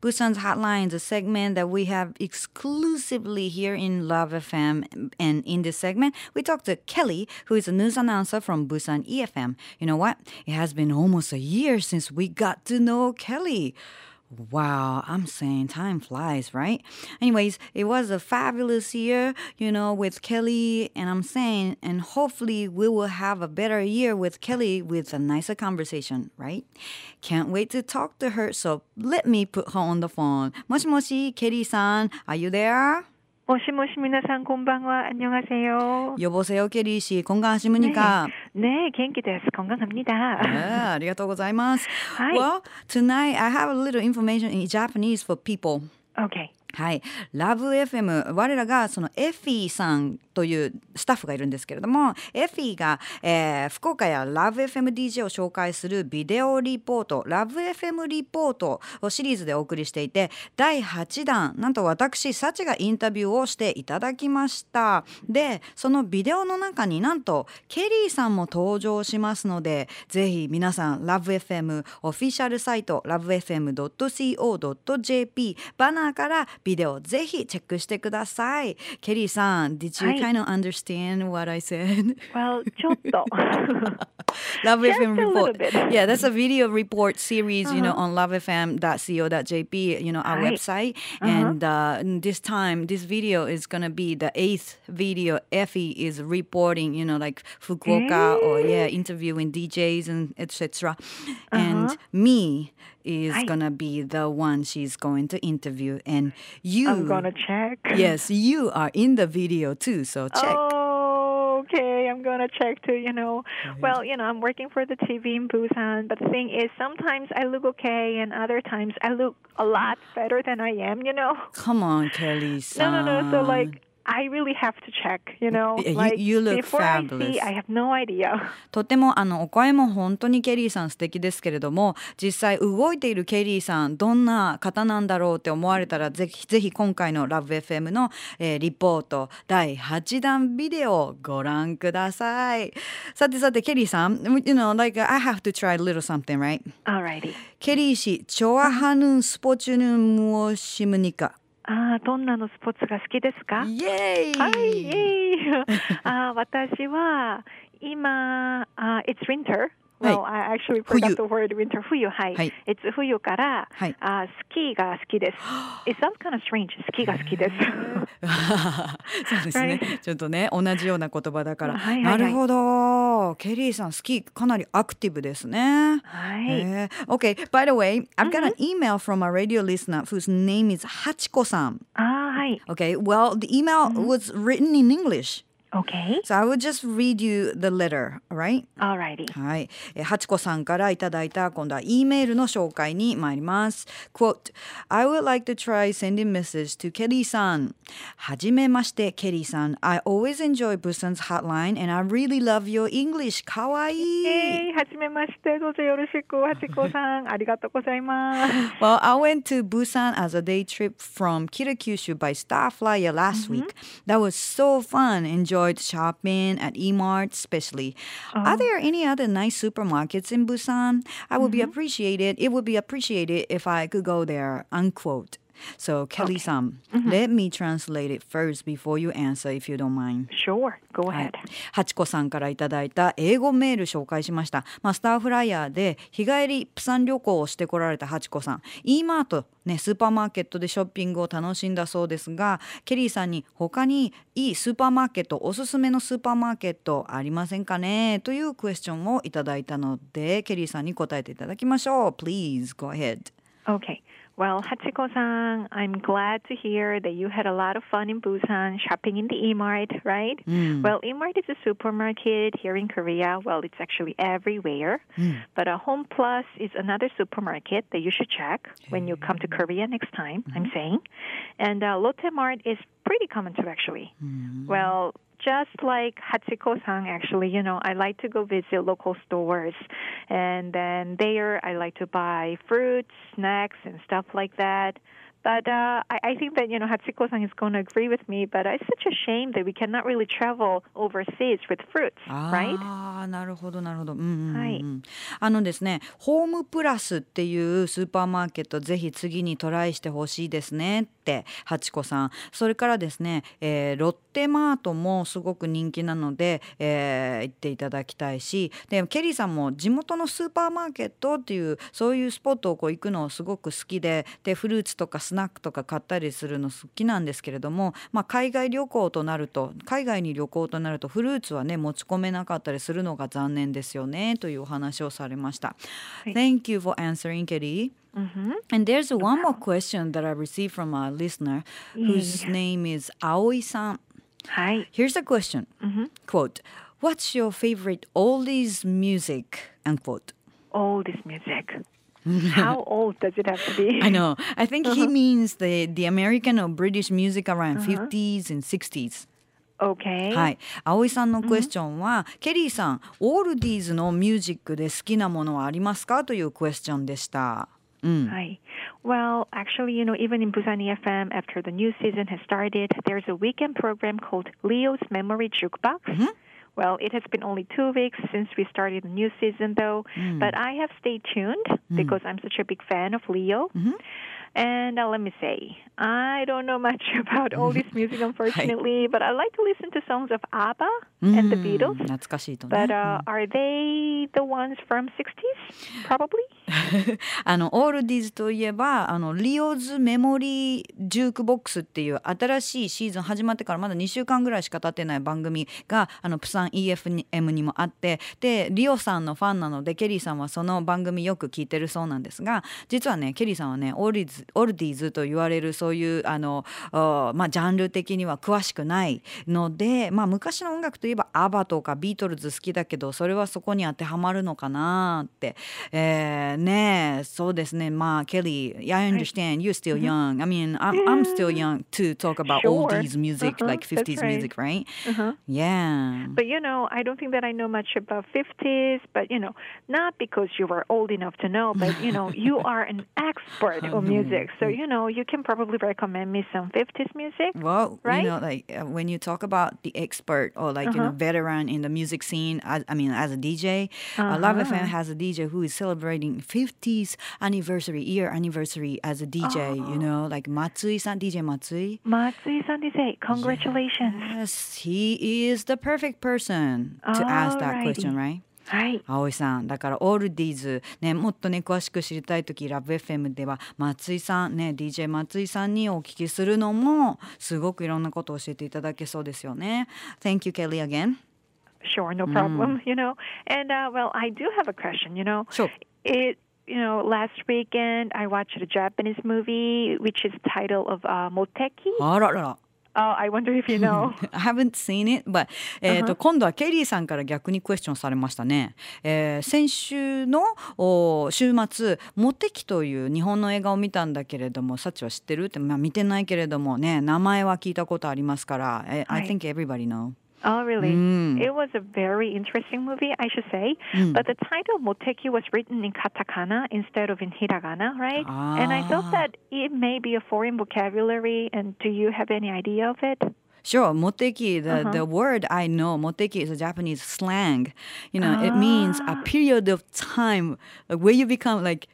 Busan's Hotline is a segment that we have exclusively here in Love FM. And in this segment, we talked to Kelly, who is a news announcer from Busan e-FM. You know what? It has been almost a year since we got to know Kelly. Wow, I'm saying time flies, right? Anyways, it was a fabulous year, you know, with Kelly, and I'm saying, and hopefully we will have a better year with Kelly with a nicer conversation, right? Can't wait to talk to her, so let me put her on the phone. Moshimoshi, Kelly-san, are you there? もしもし皆さんこんばんは。안녕하세요. 여보세요, 케리 씨. 건강하십니까? 네, 네,元気です. 건강합니다. Yeah, ありがとうございます. Hi. Well, tonight I have a little information in Japanese for people. Okay. はい、Love FM 我らがそのEffieさんというスタッフがいるんですけれども、Effieが、福岡やLove FM DJ を紹介するビデオリポートLove FMリポートをシリーズでお送りしていて、第8弾なんと私サチがインタビューをしていただきました。でそのビデオの中になんとケリーさんも登場しますので、ぜひ皆さんLove FM オフィシャルサイト lovefm.co.jp バナーからビデオぜひチェックしてください。ケリーさん、Did you kind of understand what I said? Well, ちょっと。Love FM report. Yeah, that's a video report series, you know, on lovefm.co.jp, you know, our website. And this time, this video is going to be the 8th video. Effie is reporting, you know, like Fukuoka or yeah, interviewing DJs and etc. And me is gonna be the one she's going to interview, and you. I'm gonna check. Yes, you are in the video too, so check. Oh, okay, I'm gonna check too. You know, well, you know, I'm working for the TV in Busan, but the thing is, sometimes I look okay, and other times I look a lot better than I am. You know. Come on, Kelly-san. No. So like. I really have to check, you know. Like, you look fabulous. I see, I have no idea. とてもお声も本当にケリーさん素敵ですけれども、実際動いているケリーさんどんな方なんだろうって思われたら、ぜひ今回のLove FMの、リポート第8弾ビデオをご覧ください。さてケリーさん、you know, like I have to try a little something, right? Alrighty. ケリー氏、調和ハヌンスポチュヌンムオシムニカ。どんなのスポーツが好きですか？イエーイ！はい、イエーイ！私は今、It's winter. Well, I actually forgot the word winter. 冬、はい。It's 冬から、スキーが好きです。It sounds kind of strange. スキーが好きです。そうですね。ちょっとね、同じような言葉だから。なるほど。ケリーさん、スキーかなりアクティブですね。はい。Okay, by the way, I've got an email from a radio listener whose name is Hachiko-san. はい。Okay, well, the email was written in English. Okay. So I will just read you the letter, alright? Alrighty. はい。Hachiko さんからいただいた今度は E メールの紹介に参ります。Quote, I would like to try sending message to Kelly-san. はじめまして、Kelly-san. I always enjoy Busan's hotline and I really love your English. かわいい。はじめまして。どうぞよろしく。Hachiko さん、ありがとうございます。Well, I went to Busan as a day trip from Kitakyushu by Starflyer last week. That was so fun. Enjoy shopping at E-Mart especially. Are there any other nice supermarkets in Busan? I would be appreciated. It would be appreciated if I could go there. Unquote. So Kelly-san, let me translate it first before you answer if you don't mind. Sure, go ahead. はちこさんからいただいた英語メール紹介しました。まあ、スターフライヤーで日帰りプサン旅行をしてこられたはちこさん。E-Martね、スーパーマーケットでショッピングを楽しんだそうですが、ケリーさんに他にいいスーパーマーケット、おすすめのスーパーマーケットありませんかねというクエスチョンをいただいたので、ケリーさんに答えていただきましょう。 Please go ahead. Okay. Well, Hachiko-san, I'm glad to hear that you had a lot of fun in Busan shopping in the E-Mart, right? Well, E-Mart is a supermarket here in Korea. Well, it's actually everywhere. But Home Plus is another supermarket that you should check when you come to Korea next time, I'm saying. And Lotte Mart is pretty common too, actually. Well, just like Hachiko-san, actually, you know, I like to go visit local stores. And then there, I like to buy fruits, snacks, and stuff like that. But I think that, you know, Hatsuko-san is going to agree with me, but it's such a shame that we cannot really travel overseas with fruits, right? ああ、なるほど、なるほど。うんうんうん、はい。ですね、ホームプラスっていうスーパーマーケット、ぜひ次にトライしてほしいですねって、Hachikoさん。それからですね、ロッテマートもすごく人気なので、行っていただきたいし、で、ケリーさんも地元のスーパーマーケットっていう、そういうスポットをこう行くのをすごく好きで、で、フルーツとかスナックとか買ったりするの好きなんですけれども、まあ、海外に旅行となるとフルーツはね持ち込めなかったりするのが残念ですよねというお話をされました。はい、Thank you for answering, Kelly. Mm-hmm. And there's one more question that I received from a listener whose name is Aoi-san. Hi. Here's the question. Mm-hmm. Quote, What's your favorite oldies music? Unquote. Oldies music.How old does it have to be? I know. I think he means the American or British music around 50s and 60s. Okay. はい。葵さんのクエスチョンは、ケリーさん、オールディーズのミュージックで好きなものはありますかというクエスチョンでした。うん。はい。Well, actually, you know, even in Busan e-FM, after the new season has started, there's a weekend program called Leo's Memory Jukebox.、Mm-hmm.Well, it has been only 2 weeks since we started the new season, though. But I have stayed tuned because I'm such a big fan of Leo. Mm-hmm. And let me say, I don't know much about all this music, unfortunately, but I like to listen to songs of ABBA and the Beatles. 懐かしいとね。But are they the ones from 60s? Probably. オールディーズといえば、Leo's Memory Jukebox っていう新しいシーズン始まってからまだ2週間ぐらいしか経ってない番組が、Busan e-FM にもあって、で、リオさんのファンなので、ケリーさんはその番組よく聞いてるそうなんですが、実はね、ケリーさんはね、オルディーズと言われるそういうまあ、ジャンル的には詳しくないので、まあ、昔の音楽といえばABBAとかビートルズ好きだけどそれはそこに当てはまるのかなって、ねそうですねまあケリー I understand you're still young I mean I'm still young to talk about oldies music like 50s music right yeah but you know I don't think that I know much about 50s but you know not because you were old enough to know but you know you are an expert on music so you know you can probably recommend me some 50s music well right? you know like when you talk about the expert or like you know veteran in the music scene I mean as a DJ Love FM has a DJ who is celebrating 50th anniversary as a DJ you know like DJ Matsui-san congratulations yes he is the perfect person to ask that question rightはい、葵さんだからオールディーズ、ね、もっと、ね、詳しく知りたいときラブ FM では松井さん、ね、DJ 松井さんにお聞きするのもすごくいろんなことを教えていただけそうですよね Thank you Kelly again Sure, no problem、you know And well, I do have a question, you know Sure You know, last weekend I watched a Japanese movie which is titled of Moteki あらららOh, I wonder if you know. I haven't seen it, but 今度はケリーさんから逆にクエスチョンされましたね。先週の週末、モテキという日本の映画を見たんだけれども、サチは知ってるって、まあ、見てないけれどもね、名前は聞いたことありますから、はい、I think everybody knows.Oh, really?、It was a very interesting movie, I should say.、But the title Moteki was written in katakana instead of in hiragana, right? And I thought that it may be a foreign vocabulary. And do you have any idea of it?Sure, Moteki, the word I know, Moteki is a Japanese slang. You know, it means a period of time where you become like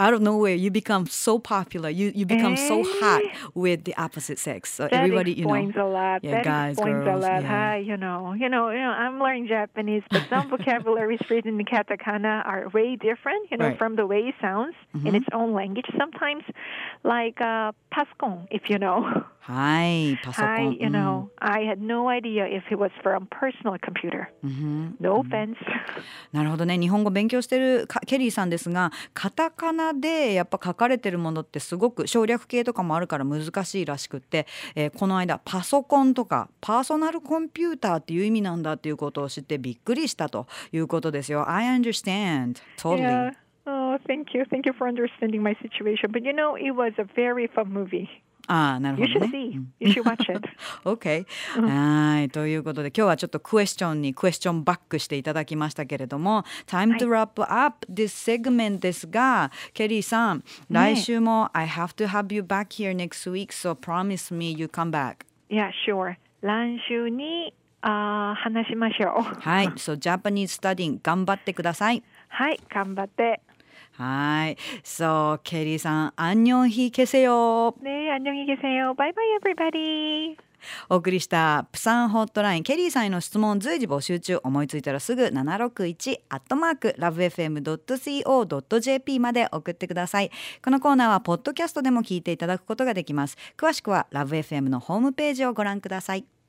out of nowhere, you become so popular, you become so hot with the opposite sex. So everybody, you know, yeah, guys, girls, yeah. You know, I'm learning Japanese, but some vocabularies written in katakana are way different. You know, from the way it sounds in its own language. Sometimes, like pasukon, if you know. Hi, pasukon. You know, I had no idea if it was from personal computer. No offense. なるほどね。日本語勉強してるケリーさんですが、カタカナでやっぱ書かれてるものってすごく省略形とかもあるから難しいらしくって、この間パソコンとかパーソナルコンピューターっていう意味なんだっていうことを知ってびっくりしたということですよ。I understand. Totally. Yeah. Oh, thank you. Thank you for understanding my situation. But you know, it was a very fun movie. あ、なるほどね。You should see. You should watch it. Okay. はい。ということで今日はちょっとクエスチョンにクエスチョンバックしていただきましたけれども、Time to wrap up this segment ですが、ケリーさん、来週も I have to have you back here next week, so promise me you come back. Yeah, sure. 来週に話しましょう。はい。So Japanese studying 頑張ってください。はい。頑張って。はい。So, ケリーさん、アンニョンヒケセヨ。ね、アンニョンヒケセヨ。バイバイ、everybody。お送りしたプサンホットライン、ケリーさんへの質問随時募集中。思いついたらすぐ 761@lovefm.co.jp まで送ってください。このコーナーはポッドキャストでも聞いていただくことができます。詳しくは Love FM のホームページをご覧ください。